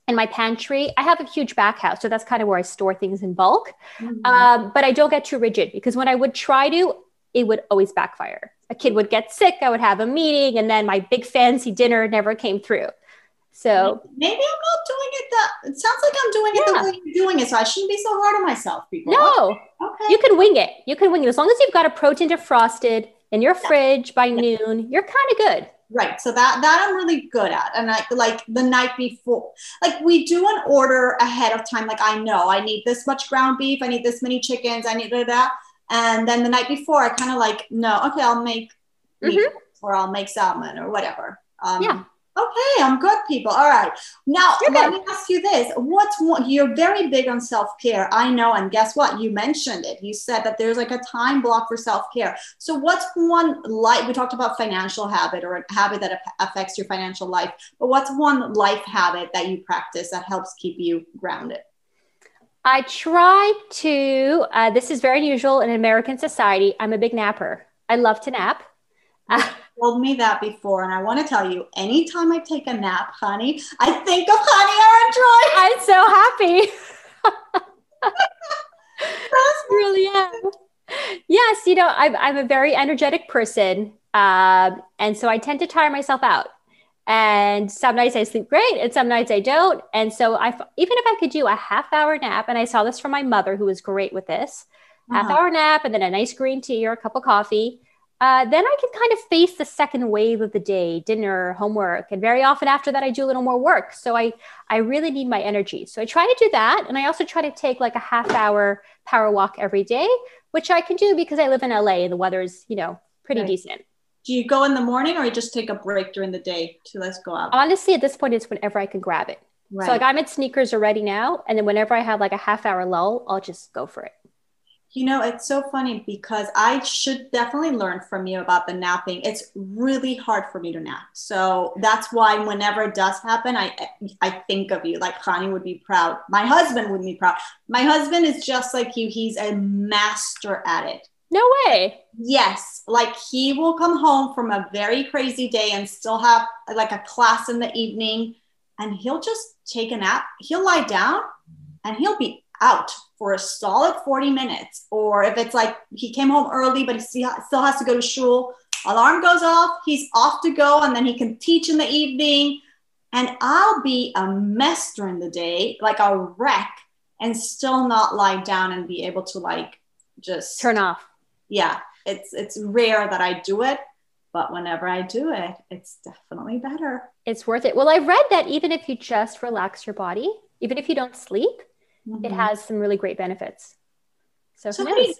in my pantry. I have a huge back house. So that's kind of where I store things in bulk. Mm-hmm. But I don't get too rigid, because when I would try to, it would always backfire. A kid would get sick. I would have a meeting, and then my big fancy dinner never came through. So maybe I'm not doing it that. It sounds like I'm doing it the way you're doing it. So I shouldn't be so hard on myself, people. No, okay. You can wing it. You can wing it as long as you've got a protein defrosted in your fridge by noon. You're kind of good, right? So that I'm really good at, and I like the night before. Like we do an order ahead of time. Like I know I need this much ground beef. I need this many chickens. I need that. And then the night before, I kind of like, no, okay, I'll make meat, or I'll make salmon or whatever. Okay, I'm good, people. All right. Now, let me ask you this. You're very big on self-care. I know. And guess what? You mentioned it. You said that there's like a time block for self-care. So what's one life? We talked about financial habit, or a habit that affects your financial life. But what's one life habit that you practice that helps keep you grounded? I try to, this is very unusual in American society. I'm a big napper. I love to nap. You told me that before. And I want to tell you, anytime I take a nap, Chani, I think of Chani Aaron Troy. I'm so happy. Really am. Yes. You know, I'm a very energetic person. And so I tend to tire myself out. And some nights I sleep great and some nights I don't. And so even if I could do a half-hour nap, and I saw this from my mother who was great with this, half-hour nap and then a nice green tea or a cup of coffee, Then I can kind of face the second wave of the day, dinner, homework. And very often after that, I do a little more work. So I really need my energy. So I try to do that. And I also try to take like a half-hour power walk every day, which I can do because I live in LA and the weather is, you know, pretty decent. Do you go in the morning or you just take a break during the day to let's go out? Honestly, at this point, it's whenever I can grab it. Right. So like I'm at sneakers already now. And then whenever I have like a half-hour lull, I'll just go for it. You know, it's so funny because I should definitely learn from you about the napping. It's really hard for me to nap. So that's why whenever it does happen, I think of you. Like Chani would be proud. My husband would be proud. My husband is just like you. He's a master at it. No way. Yes. Like he will come home from a very crazy day and still have like a class in the evening and he'll just take a nap. He'll lie down and he'll be out for a solid 40 minutes. Or if it's like he came home early, but he still has to go to shul, alarm goes off, he's off to go. And then he can teach in the evening and I'll be a mess during the day, like a wreck, and still not lie down and be able to like just turn off. Yeah. It's rare that I do it, but whenever I do it, it's definitely better. It's worth it. Well, I read that even if you just relax your body, even if you don't sleep, it has some really great benefits. So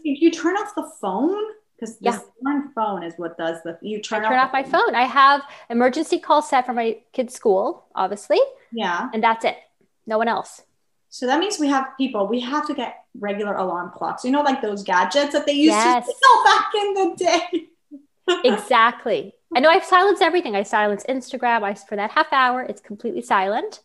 you turn off the phone? Because this one phone is what does the, I turn off my phone. I have emergency call set for my kid's school, obviously. Yeah. And that's it. No one else. So that means we have to get regular alarm clocks. You know, like those gadgets that they used to sell back in the day. Exactly. I know I've silenced everything. I silence Instagram. For that half hour, it's completely silent.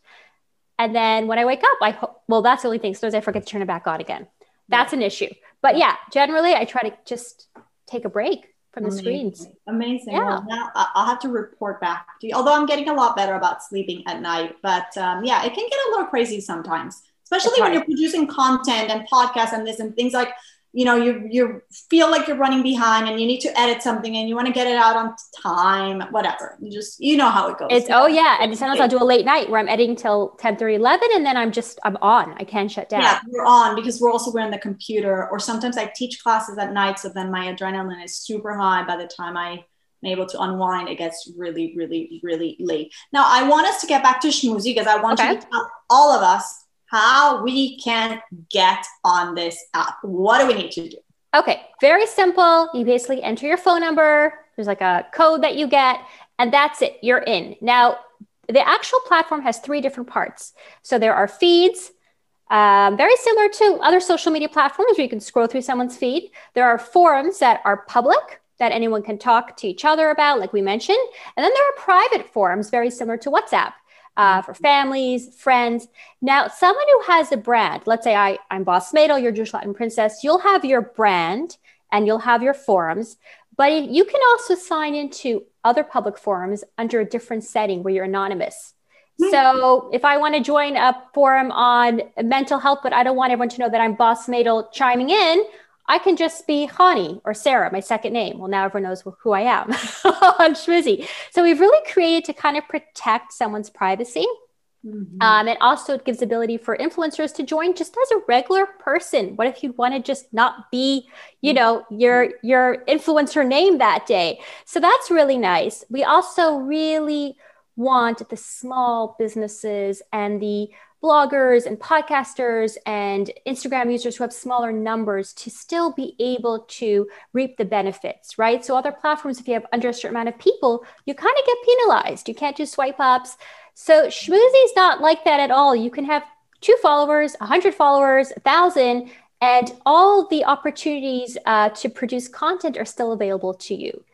And then when I wake up, that's the only thing. Sometimes I forget to turn it back on again. That's an issue. But yeah, generally I try to just take a break from the screens. Amazing. Yeah. Well, now I'll have to report back to you. Although I'm getting a lot better about sleeping at night, but yeah, it can get a little crazy sometimes, especially when you're producing content and podcasts and this and things like, you know, you feel like you're running behind and you need to edit something and you want to get it out on time, whatever. You just, you know how it goes. And sometimes I'll do a late night where I'm editing till 10:30, 11, and then I'm on. I can't shut down. Yeah, we're on because we're also wearing the computer, or sometimes I teach classes at night. So then my adrenaline is super high. By the time I'm able to unwind, it gets really, really, really late. Now I want us to get back to Schmoozy because I want you to tell all of us how we can get on this app. What do we need to do? Okay, very simple. You basically enter your phone number. There's like a code that you get, and that's it, you're in. Now, the actual platform has three different parts. So there are feeds, very similar to other social media platforms where you can scroll through someone's feed. There are forums that are public, that anyone can talk to each other about, like we mentioned. And then there are private forums, very similar to WhatsApp. For families, friends. Now, someone who has a brand, let's say I'm Boss Maidel, you're Jewish Latin Princess, you'll have your brand and you'll have your forums, but you can also sign into other public forums under a different setting where you're anonymous. So if I want to join a forum on mental health, but I don't want everyone to know that I'm Boss Maidel chiming in, I can just be Chani or Sarah, my second name. Well, now everyone knows who I am on Schmoozy. So we've really created to kind of protect someone's privacy. And also it gives ability for influencers to join just as a regular person. What if you'd want to just not be, you know, your influencer name that day? So that's really nice. We also really want the small businesses and the bloggers and podcasters and Instagram users who have smaller numbers to still be able to reap the benefits, right? So other platforms, if you have under a certain amount of people, you kind of get penalized. You can't do swipe ups. So Schmoozy is not like that at all. You can have 2 followers, 100 followers, 1,000, and all the opportunities to produce content are still available to you.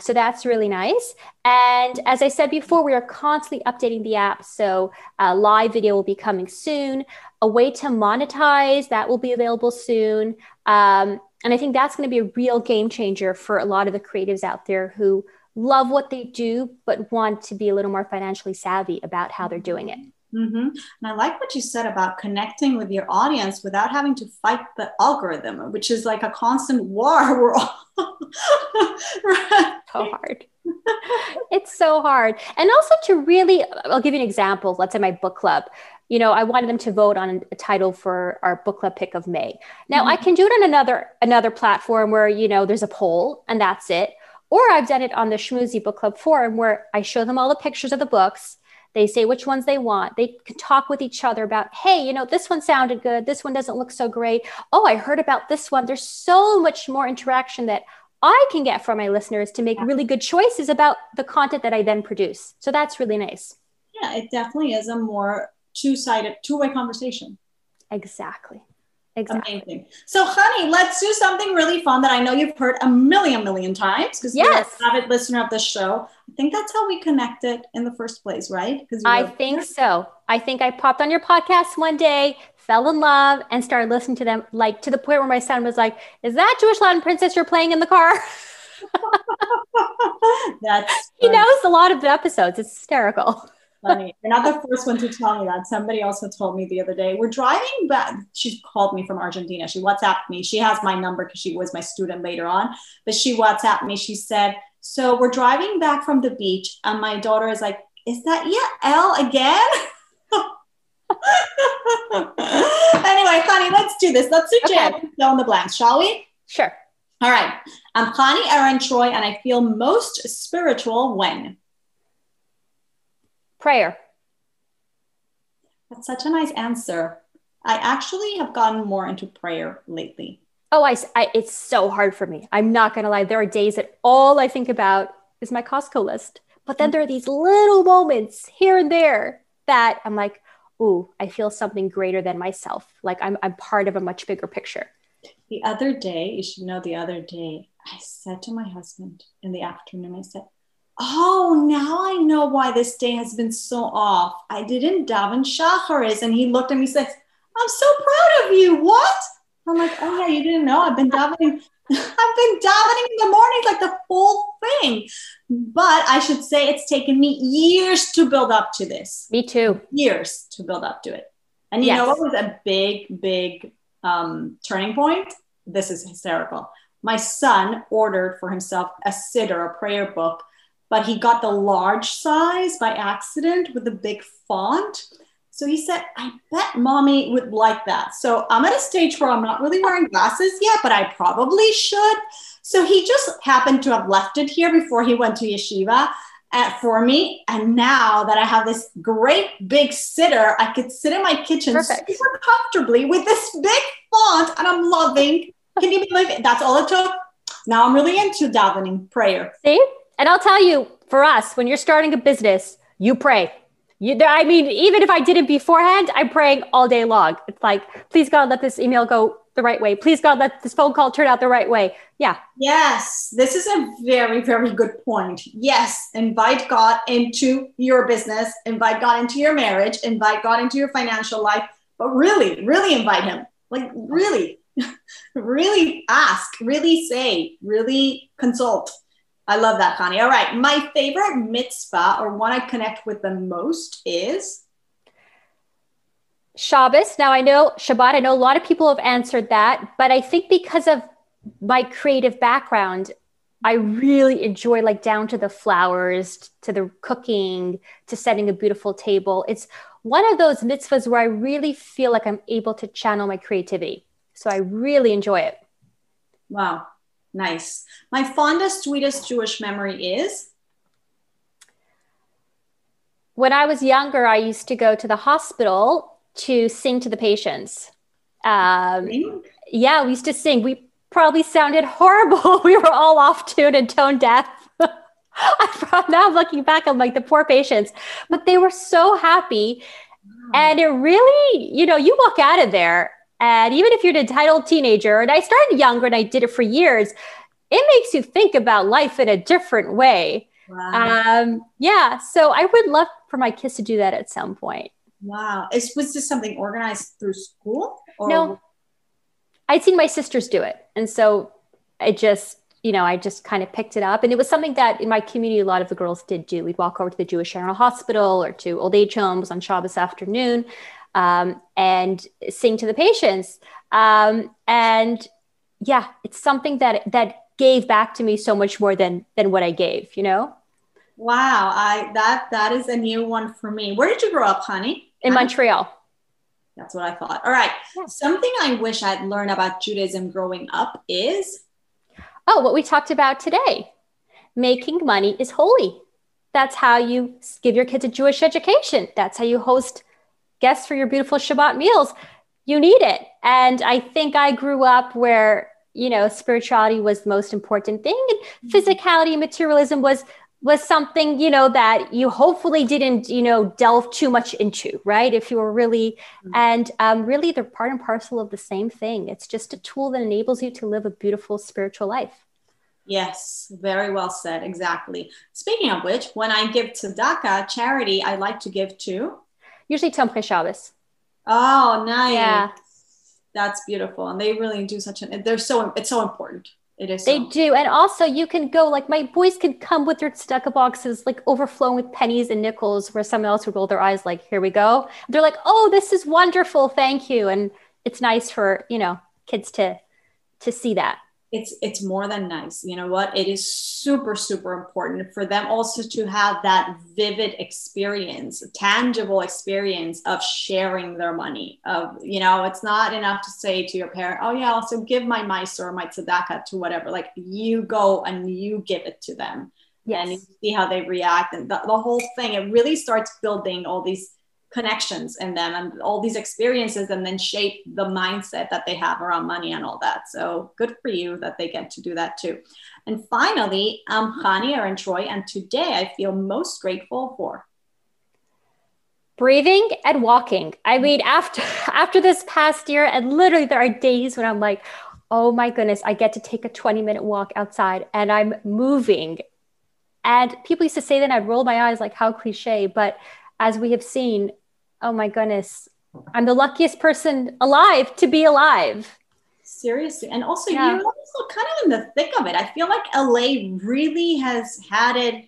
So that's really nice. And as I said before, we are constantly updating the app. So a live video will be coming soon. A way to monetize, that will be available soon. And I think that's going to be a real game changer for a lot of the creatives out there who love what they do, but want to be a little more financially savvy about how they're doing it. And I like what you said about connecting with your audience without having to fight the algorithm, which is like a constant war. We're all so hard. It's so hard. And also I'll give you an example. Let's say my book club, you know, I wanted them to vote on a title for our book club pick of May. Now I can do it on another platform where, you know, there's a poll and that's it. Or I've done it on the Schmoozy Book Club forum where I show them all the pictures of the books. They say which ones they want. They can talk with each other about, hey, you know, this one sounded good. This one doesn't look so great. Oh, I heard about this one. There's so much more interaction that I can get from my listeners to make really good choices about the content that I then produce. So that's really nice. Yeah, it definitely is a more two-sided, two-way conversation. Exactly. Exactly. Amazing. So, honey, let's do something really fun that I know you've heard a million times because you're an avid listener of this show. I think that's how we connected in the first place, right? Because I think so. I think I popped on your podcast one day, fell in love, and started listening to them, like to the point where my son was like, "Is that Jewish Latin Princess you're playing in the car?" He knows a lot of the episodes. It's hysterical. Funny. You're not the first one to tell me that. Somebody also told me the other day. We're driving back. She called me from Argentina. She WhatsApped me. She has my number because she was my student later on. But she WhatsApped me. She said, "So we're driving back from the beach, and my daughter is like, 'Is that Yael again?'" Anyway, Connie, let's do this. Let's do fill in the blanks, shall we? Sure. All right. I'm Chani Aaron Troy, and I feel most spiritual when. Prayer. That's such a nice answer. I actually have gotten more into prayer lately. Oh, I it's so hard for me. I'm not going to lie. There are days that all I think about is my Costco list. But then there are these little moments here and there that I'm like, ooh, I feel something greater than myself. Like I'm part of a much bigger picture. The other day, you should know, the other day, I said to my husband in the afternoon, I said, "Oh, now I know why this day has been so off. I didn't daven shacharis." And he looked at me and said, "I'm so proud of you. What?" I'm like, "Oh yeah, you didn't know. I've been davening in the morning, like the whole thing." But I should say it's taken me years to build up to this. Me too. Years to build up to it. And you know what was a big turning point? This is hysterical. My son ordered for himself a siddur, a prayer book, but he got the large size by accident with the big font. So he said, "I bet mommy would like that." So I'm at a stage where I'm not really wearing glasses yet, but I probably should. So he just happened to have left it here before he went to yeshiva for me. And now that I have this great big siddur, I could sit in my kitchen super comfortably with this big font, and I'm loving. Can you believe it? That's all it took. Now I'm really into davening prayer. See? And I'll tell you, for us, when you're starting a business, you pray. I mean, even if I didn't beforehand, I'm praying all day long. It's like, please God, let this email go the right way. Please God, let this phone call turn out the right way. Yeah. Yes. This is a very, very good point. Yes. Invite God into your business. Invite God into your marriage. Invite God into your financial life. But really, really invite him. Like, really, really ask, really say, really consult. I love that, Chani. All right. My favorite mitzvah, or one I connect with the most, is? Shabbos. Now, I know Shabbat. I know a lot of people have answered that, but I think because of my creative background, I really enjoy, like, down to the flowers, to the cooking, to setting a beautiful table. It's one of those mitzvahs where I really feel like I'm able to channel my creativity. So I really enjoy it. Wow. Nice. My fondest, sweetest Jewish memory is? When I was younger, I used to go to the hospital to sing to the patients. We used to sing. We probably sounded horrible. We were all off tune and tone deaf. Now I'm looking back, I'm like, the poor patients. But they were so happy. Wow. And it really, you know, you walk out of there. And even if you're an entitled teenager, and I started younger and I did it for years, it makes you think about life in a different way. Wow. So I would love for my kids to do that at some point. Wow. Was this something organized through school? Or? No, I'd seen my sisters do it. And so I just kind of picked it up. And it was something that in my community, a lot of the girls did do. We'd walk over to the Jewish General Hospital or to old age homes on Shabbos afternoon. And sing to the patients. It's something that gave back to me so much more than what I gave, you know? Wow. That is a new one for me. Where did you grow up, Chani? In Montreal. That's what I thought. All right. Yeah. Something I wish I'd learned about Judaism growing up is? Oh, what we talked about today. making money is holy. That's how you give your kids a Jewish education. That's how you host guests for your beautiful Shabbat meals. You need it. And I think I grew up where, you know, spirituality was the most important thing. And physicality and materialism was something, you know, that you hopefully didn't, you know, delve too much into, right? If you were really, and really they're part and parcel of the same thing. It's just a tool that enables you to live a beautiful spiritual life. Yes, very well said. Exactly. Speaking of which, when I give tzedakah, charity, I like to give to? Usually Tzomchei Shabbos. Oh, nice. Yeah. That's beautiful. And they really do such an, it's so important. It is. They do. And also you can go, like my boys can come with their tzedakah boxes, like overflowing with pennies and nickels, where someone else would roll their eyes like, here we go. And they're like, oh, this is wonderful. Thank you. And it's nice for, you know, kids to see that. It's more than nice. You know what? It is super, super important for them also to have that vivid experience, tangible experience of sharing their money. Of, you know, it's not enough to say to your parent, oh yeah, also give my ma'aser or my tzedakah to whatever. Like you go and you give it to them. Yes. And you see how they react. And the whole thing, it really starts building all these connections in them and all these experiences, and then shape the mindset that they have around money and all that. So good for you that they get to do that too. And finally, I'm Chani Aaron Troy, and today I feel most grateful for breathing and walking. I mean, after this past year, and literally there are days when I'm like, oh my goodness, I get to take a 20-minute walk outside and I'm moving. And people used to say that, I'd roll my eyes like, how cliche, but as we have seen, oh my goodness, I'm the luckiest person alive to be alive. Seriously. And also You're also kind of in the thick of it. I feel like LA really has had it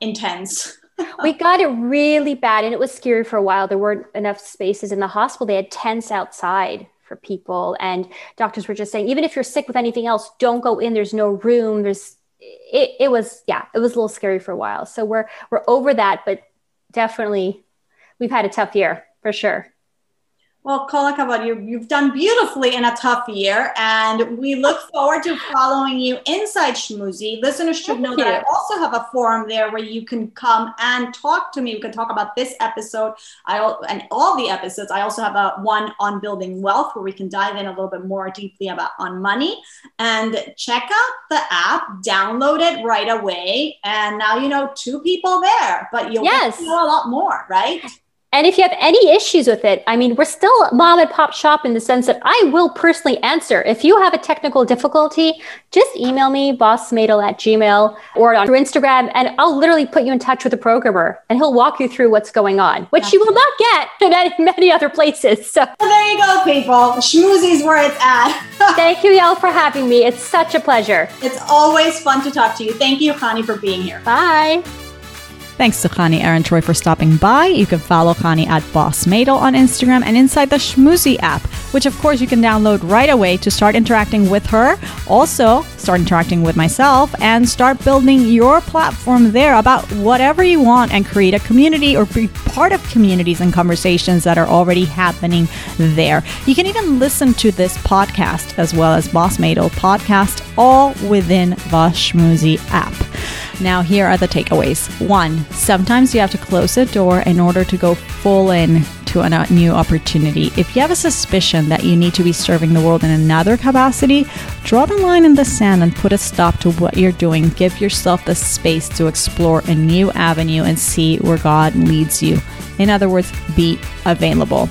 intense. We got it really bad, and it was scary for a while. There weren't enough spaces in the hospital. They had tents outside for people, and doctors were just saying, even if you're sick with anything else, don't go in. There's no room. It was a little scary for a while. So we're over that, but definitely, we've had a tough year for sure. Well, Kol HaKavod, you've done beautifully in a tough year, and we look forward to following you inside Schmoozy. Listeners should know that I also have a forum there where you can come and talk to me. We can talk about this episode and all the episodes. I also have one on building wealth where we can dive in a little bit more deeply on money. And check out the app, download it right away, and now you know two people there, but you'll know a lot more, right? And if you have any issues with it, I mean, we're still mom and pop shop in the sense that I will personally answer. If you have a technical difficulty, just email me, bossmaidel@gmail.com, or on through Instagram, and I'll literally put you in touch with a programmer, and he'll walk you through what's going on, which you will not get in many other places. So there you go, people. Schmoozy's where it's at. Thank you, Yael, for having me. It's such a pleasure. It's always fun to talk to you. Thank you, Chani, for being here. Bye. Thanks to Chani Aaron Troy for stopping by. You can follow Chani at Boss Maidel on Instagram and inside the Schmoozy app, which of course you can download right away to start interacting with her. Also, start interacting with myself and start building your platform there about whatever you want, and create a community or be part of communities and conversations that are already happening there. You can even listen to this podcast as well as Boss Maidel podcast, all within the Schmoozy app. Now, here are the takeaways. 1, sometimes you have to close the door in order to go full in to a new opportunity. If you have a suspicion that you need to be serving the world in another capacity, draw the line in the sand and put a stop to what you're doing. Give yourself the space to explore a new avenue and see where God leads you. In other words, be available.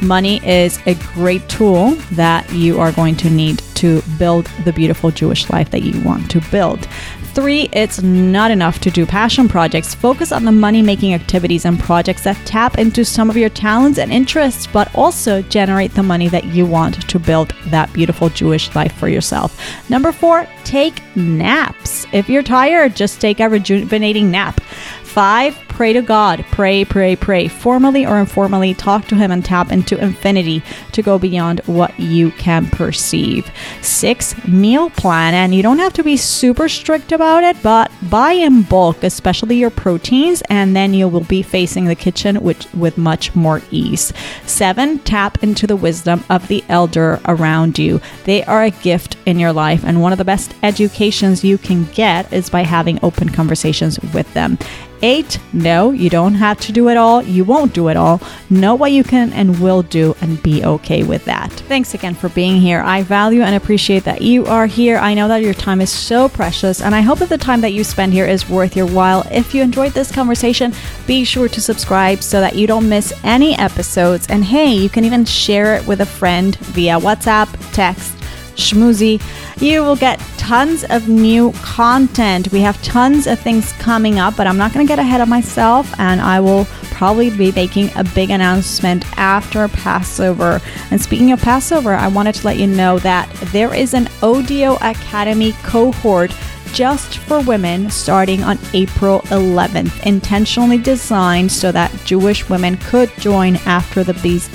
Money is a great tool that you are going to need to build the beautiful Jewish life that you want to build. 3, it's not enough to do passion projects. Focus on the money-making activities and projects that tap into some of your talents and interests, but also generate the money that you want to build that beautiful Jewish life for yourself. 4, take naps. If you're tired, just take a rejuvenating nap. 5, Pray to God. Pray, pray, pray. Formally or informally, talk to Him and tap into infinity to go beyond what you can perceive. 6, meal plan. And you don't have to be super strict about it, but buy in bulk, especially your proteins, and then you will be facing the kitchen with much more ease. 7, tap into the wisdom of the elder around you. They are a gift in your life, and one of the best educations you can get is by having open conversations with them. 8, no, you don't have to do it all. You won't do it all. Know what you can and will do and be okay with that. Thanks again for being here. I value and appreciate that you are here. I know that your time is so precious, and I hope that the time that you spend here is worth your while. If you enjoyed this conversation, be sure to subscribe so that you don't miss any episodes. And hey, you can even share it with a friend via WhatsApp, text, Schmoozy. You will get tons of new content. We have tons of things coming up, but I'm not going to get ahead of myself, and I will probably be making a big announcement after Passover. And speaking of Passover, I wanted to let you know that there is an Odeo Academy cohort just for women starting on April 11th, intentionally designed so that Jewish women could join after the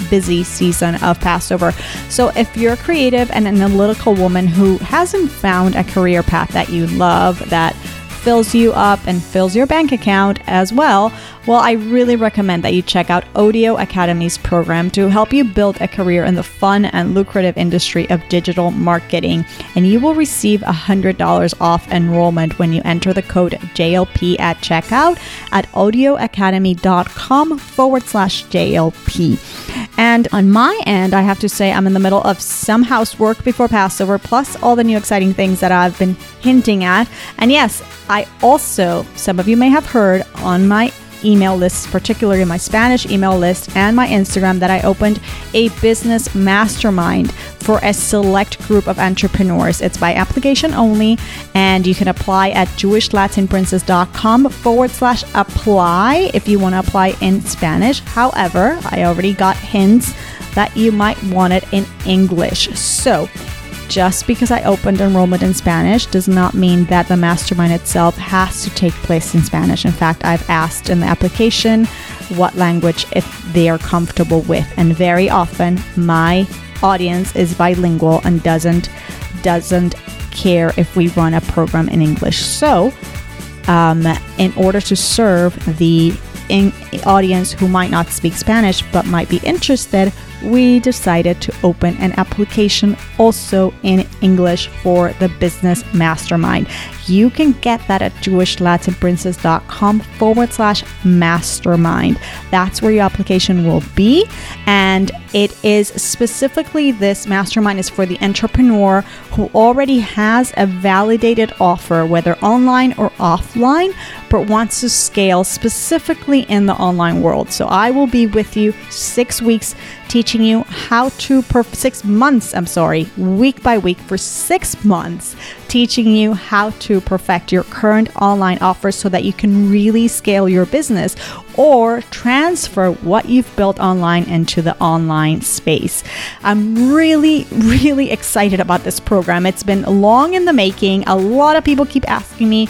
busy season of Passover. So if you're a creative and analytical woman who hasn't found a career path that you love, that fills you up and fills your bank account as well, well, I really recommend that you check out Odeo Academy's program to help you build a career in the fun and lucrative industry of digital marketing. And you will receive $100 off enrollment when you enter the code JLP at checkout at odeoacademy.com/JLP. And on my end, I have to say I'm in the middle of some housework before Passover, plus all the new exciting things that I've been hinting at. And yes, I also, some of you may have heard on my email lists, particularly my Spanish email list and my Instagram, that I opened a business mastermind for a select group of entrepreneurs. It's by application only, and you can apply at jewishlatinprincess.com/apply if you want to apply in Spanish. However, I already got hints that you might want it in English. So just because I opened enrollment in Spanish does not mean that the mastermind itself has to take place in Spanish. In fact, I've asked in the application what language if they are comfortable with, and very often my audience is bilingual and doesn't care if we run a program in English. So in order to serve the audience who might not speak Spanish but might be interested, we decided to open an application also in English for the business mastermind. You can get that at jewishlatinprincess.com/mastermind. That's where your application will be. And it is specifically, this mastermind is for the entrepreneur who already has a validated offer, whether online or offline, but wants to scale specifically in the online world. So I will be with you 6 weeks teaching you how to, 6 months, I'm sorry, week by week for 6 months, teaching you how to perfect your current online offer so that you can really scale your business or transfer what you've built online into the online space. I'm really, really excited about this program. It's been long in the making. A lot of people keep asking me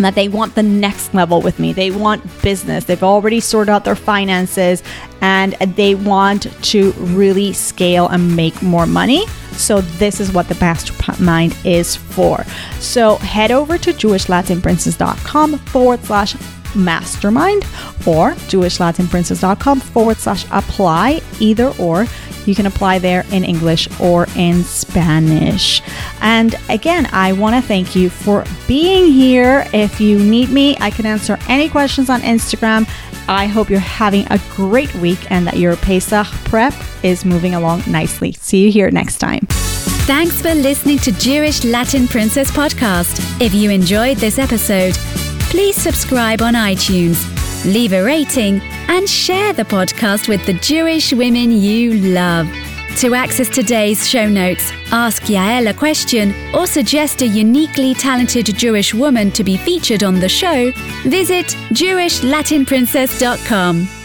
that they want the next level with me. They want business. They've already sorted out their finances and they want to really scale and make more money. So this is what the mastermind is for. So head over to jewishlatinprincess.com/mastermind or jewishlatinprincess.com/apply, either or. You can apply there in English or in Spanish. And again, I want to thank you for being here. If you need me, I can answer any questions on Instagram. I hope you're having a great week and that your Pesach prep is moving along nicely. See you here next time. Thanks for listening to Jewish Latin Princess Podcast. If you enjoyed this episode, please subscribe on iTunes, leave a rating, and share the podcast with the Jewish women you love. To access today's show notes, ask Yael a question, or suggest a uniquely talented Jewish woman to be featured on the show, visit jewishlatinprincess.com.